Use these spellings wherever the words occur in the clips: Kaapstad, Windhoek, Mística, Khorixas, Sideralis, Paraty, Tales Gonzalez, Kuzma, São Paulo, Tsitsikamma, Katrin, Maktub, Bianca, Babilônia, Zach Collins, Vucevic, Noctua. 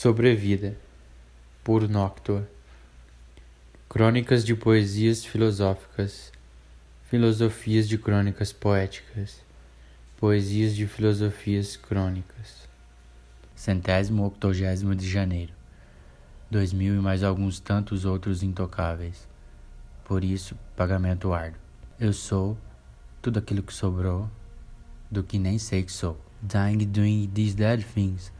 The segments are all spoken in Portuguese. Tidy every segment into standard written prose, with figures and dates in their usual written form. sobre a vida, por Noctua. Crônicas de poesias filosóficas, filosofias de crônicas poéticas, poesias de filosofias crônicas. 180º de janeiro, 2000 e mais alguns tantos outros intocáveis. Por isso, pagamento árduo. Eu sou tudo aquilo que sobrou do que nem sei que sou. Dying doing these dead things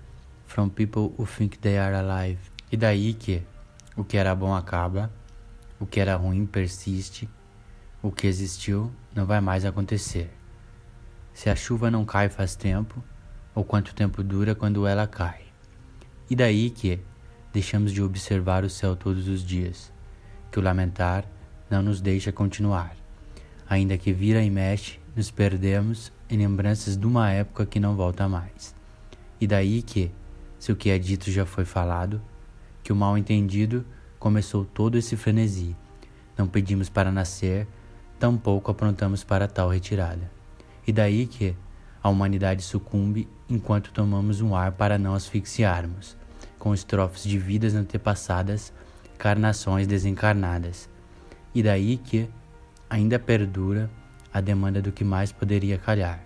from people who think they are alive. E daí que o que era bom acaba, o que era ruim persiste, o que existiu não vai mais acontecer. Se a chuva não cai faz tempo, ou quanto tempo dura quando ela cai. E daí que deixamos de observar o céu todos os dias, que o lamentar não nos deixa continuar. Ainda que vira e mexe, nos perdemos em lembranças de uma época que não volta mais. E daí que, se o que é dito já foi falado, que o mal entendido começou todo esse frenesi. Não pedimos para nascer, tampouco aprontamos para tal retirada. E daí que a humanidade sucumbe enquanto tomamos um ar para não asfixiarmos, com estrofes de vidas antepassadas, carnações desencarnadas. E daí que ainda perdura a demanda do que mais poderia calhar.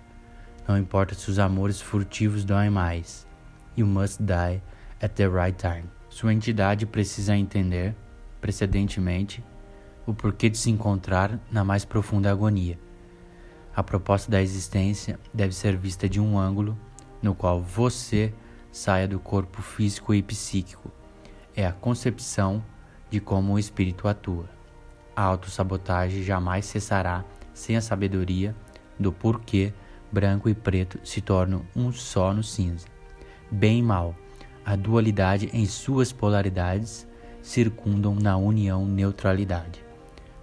Não importa se os amores furtivos doem mais. You must die at the right time. Sua entidade precisa entender, precedentemente, o porquê de se encontrar na mais profunda agonia. A proposta da existência deve ser vista de um ângulo no qual você saia do corpo físico e psíquico. É a concepção de como o espírito atua. A autossabotagem jamais cessará sem a sabedoria do porquê branco e preto se tornam um só no cinza. Bem e mal, a dualidade em suas polaridades circundam na união neutralidade.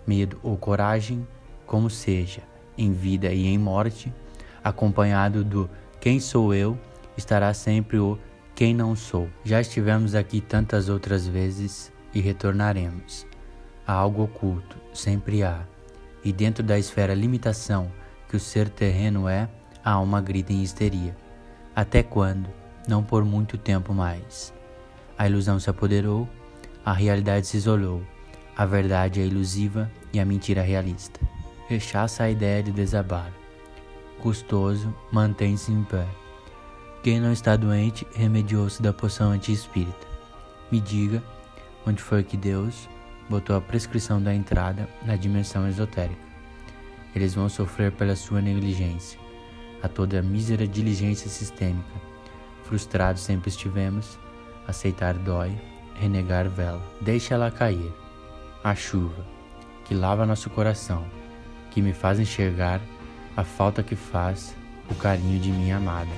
Medo ou coragem, como seja, em vida e em morte, acompanhado do quem sou eu, estará sempre o quem não sou. Já estivemos aqui tantas outras vezes e retornaremos. Há algo oculto, sempre há. E dentro da esfera limitação que o ser terreno é, a alma grita em histeria. Até quando? Não por muito tempo mais. A ilusão se apoderou, a realidade se isolou, a verdade é ilusiva e a mentira realista. Rechaça a ideia de desabar. Custoso, mantém-se em pé. Quem não está doente, remediou-se da poção anti-espírita. Me diga, onde foi que Deus botou a prescrição da entrada na dimensão esotérica? Eles vão sofrer pela sua negligência, a toda a mísera diligência sistêmica. Frustrados sempre estivemos, aceitar dói, renegar vela. Deixa ela cair, a chuva, que lava nosso coração, que me faz enxergar a falta que faz o carinho de minha amada,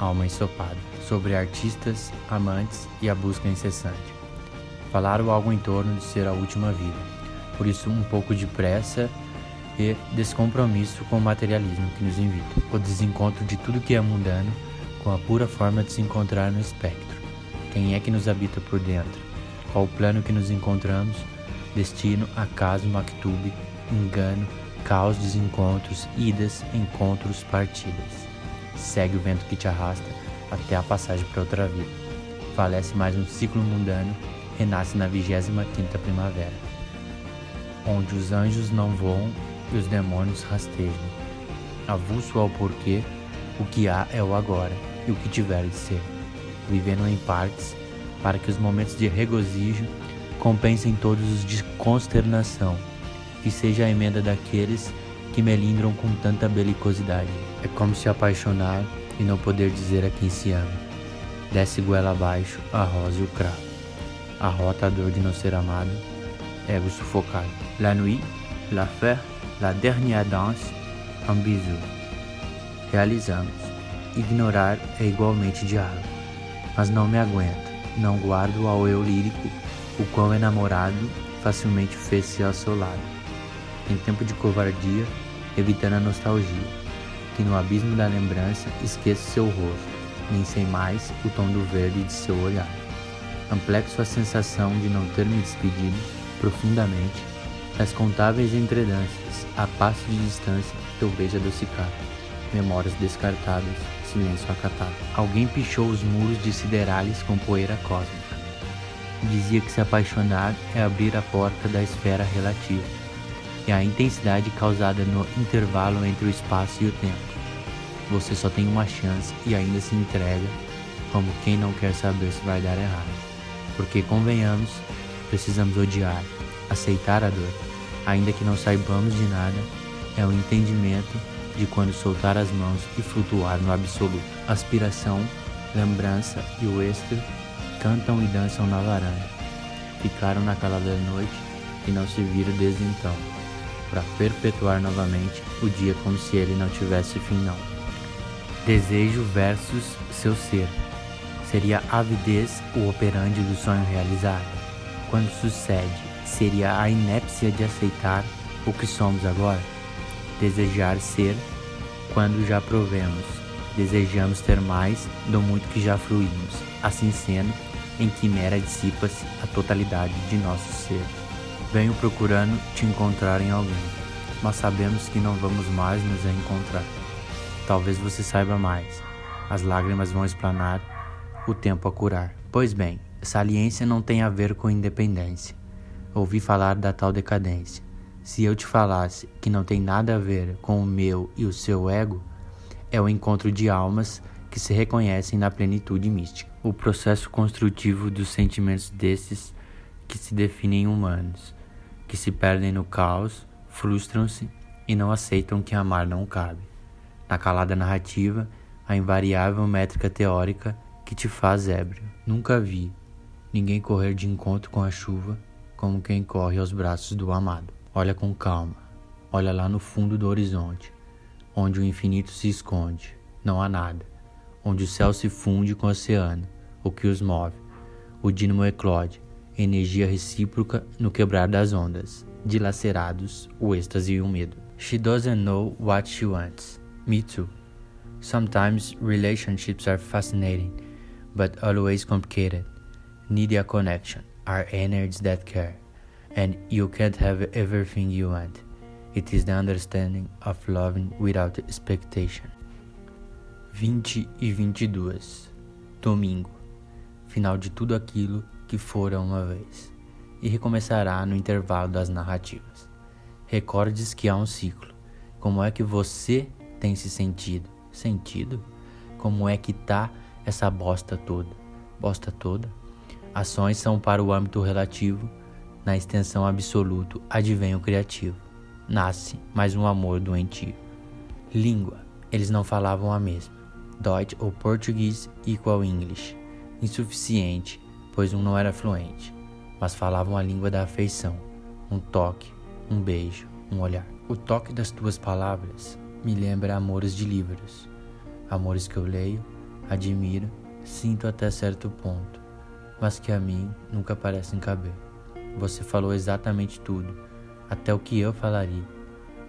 alma ensopada, sobre artistas, amantes e a busca incessante. Falaram algo em torno de ser a última vida, por isso um pouco de pressa e descompromisso com o materialismo que nos invita. O desencontro de tudo que é mundano com a pura forma de se encontrar no espectro. Quem é que nos habita por dentro? Qual o plano que nos encontramos? Destino, acaso, Maktub, engano, caos, desencontros, idas, encontros, partidas. Segue o vento que te arrasta até a passagem para outra vida. Falece mais um ciclo mundano, renasce na 25ª primavera, onde os anjos não voam e os demônios rastejam. Avulso ao porquê, o que há é o agora e o que tiver de ser, vivendo em partes para que os momentos de regozijo compensem todos os de consternação, que seja a emenda daqueles que melindram com tanta belicosidade. É como se apaixonar e não poder dizer a quem se ama. Desce goela abaixo a rosa e o cravo. Arrota a dor de não ser amado, ego sufocado. La nuit, la fête, la dernière danse, un bisou. Realizamos. Ignorar é igualmente diabo. Mas não me aguento, não guardo ao eu lírico, o qual enamorado facilmente fez-se assolado. Em tempo de covardia, evitando a nostalgia, que no abismo da lembrança esqueço seu rosto, nem sei mais o tom do verde de seu olhar. Amplexo a sensação de não ter me despedido, profundamente, das contáveis entredanças, a passo de distância, teu beijo adocicado. Memórias descartadas, silêncio acatado. Alguém pichou os muros de Sideralis com poeira cósmica. Dizia que se apaixonar é abrir a porta da esfera relativa e a intensidade causada no intervalo entre o espaço e o tempo. Você só tem uma chance e ainda se entrega, como quem não quer saber se vai dar errado. Porque, convenhamos, precisamos odiar, aceitar a dor, ainda que não saibamos de nada. É o entendimento de quando soltar as mãos e flutuar no absoluto. Aspiração, lembrança e o êxtase cantam e dançam na varanda. Ficaram na calada da noite e não se viram desde então, para perpetuar novamente o dia como se ele não tivesse fim não. Desejo versus seu ser. Seria a avidez o operandi do sonho realizado. Quando sucede, seria a inépcia de aceitar o que somos agora. Desejar ser, quando já provemos, desejamos ter mais do muito que já fruímos. Assim sendo, em quimera dissipa-se a totalidade de nosso ser. Venho procurando te encontrar em alguém, mas sabemos que não vamos mais nos encontrar. Talvez você saiba mais, as lágrimas vão esplanar, o tempo a curar. Pois bem, saliência não tem a ver com independência. Ouvi falar da tal decadência. Se eu te falasse que não tem nada a ver com o meu e o seu ego, é o encontro de almas que se reconhecem na plenitude mística. O processo construtivo dos sentimentos desses que se definem humanos, que se perdem no caos, frustram-se e não aceitam que amar não cabe. Na calada narrativa, a invariável métrica teórica que te faz ébrio. Nunca vi ninguém correr de encontro com a chuva como quem corre aos braços do amado. Olha com calma, olha lá no fundo do horizonte, onde o infinito se esconde, não há nada, onde o céu se funde com o oceano, o que os move, o dínamo eclode, energia recíproca no quebrar das ondas, dilacerados, o êxtase e o medo. She doesn't know what she wants, me too. Sometimes relationships are fascinating, but always complicated, need a connection, are energies that care. And you can't have everything you want. It is the understanding of loving without expectation. 20 e 22. Domingo. Final de tudo aquilo que fora uma vez. E recomeçará no intervalo das narrativas. Recordes que há um ciclo. Como é que você tem se sentido? Sentido? Como é que tá essa bosta toda? Bosta toda? Ações são para o âmbito relativo. Na extensão absoluto advém o criativo. Nasce mais um amor doentio. Língua. Eles não falavam a mesma. Deutsch ou português equal English. Insuficiente, pois um não era fluente. Mas falavam a língua da afeição. Um toque, um beijo, um olhar. O toque das tuas palavras me lembra amores de livros. Amores que eu leio, admiro, sinto até certo ponto. Mas que a mim nunca parecem caber. Você falou exatamente tudo, até o que eu falaria.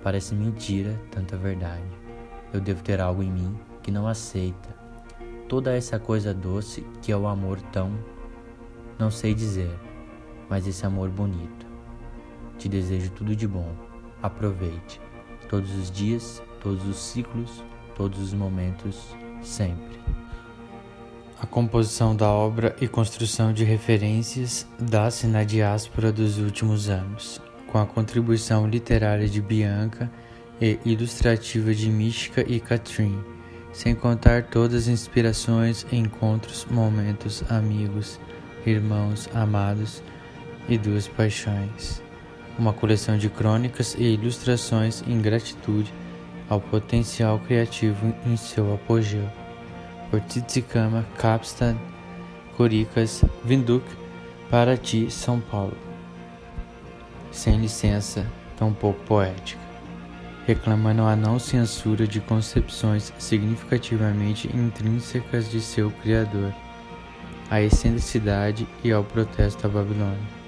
Parece mentira, tanta verdade. Eu devo ter algo em mim que não aceita. Toda essa coisa doce que é o amor tão... Não sei dizer, mas esse amor bonito. Te desejo tudo de bom. Aproveite. Todos os dias, todos os ciclos, todos os momentos, sempre. A composição da obra e construção de referências dá-se na diáspora dos últimos anos, com a contribuição literária de Bianca e ilustrativa de Mística e Katrin, sem contar todas as inspirações, encontros, momentos, amigos, irmãos, amados e duas paixões. Uma coleção de crônicas e ilustrações em gratitude ao potencial criativo em seu apogeu. Por Tsitsikamma, Kaapstad, Khorixas, Windhoek, Paraty, São Paulo. Sem licença, tão pouco poética. Reclamando a não censura de concepções significativamente intrínsecas de seu criador, à excentricidade e ao protesto da Babilônia.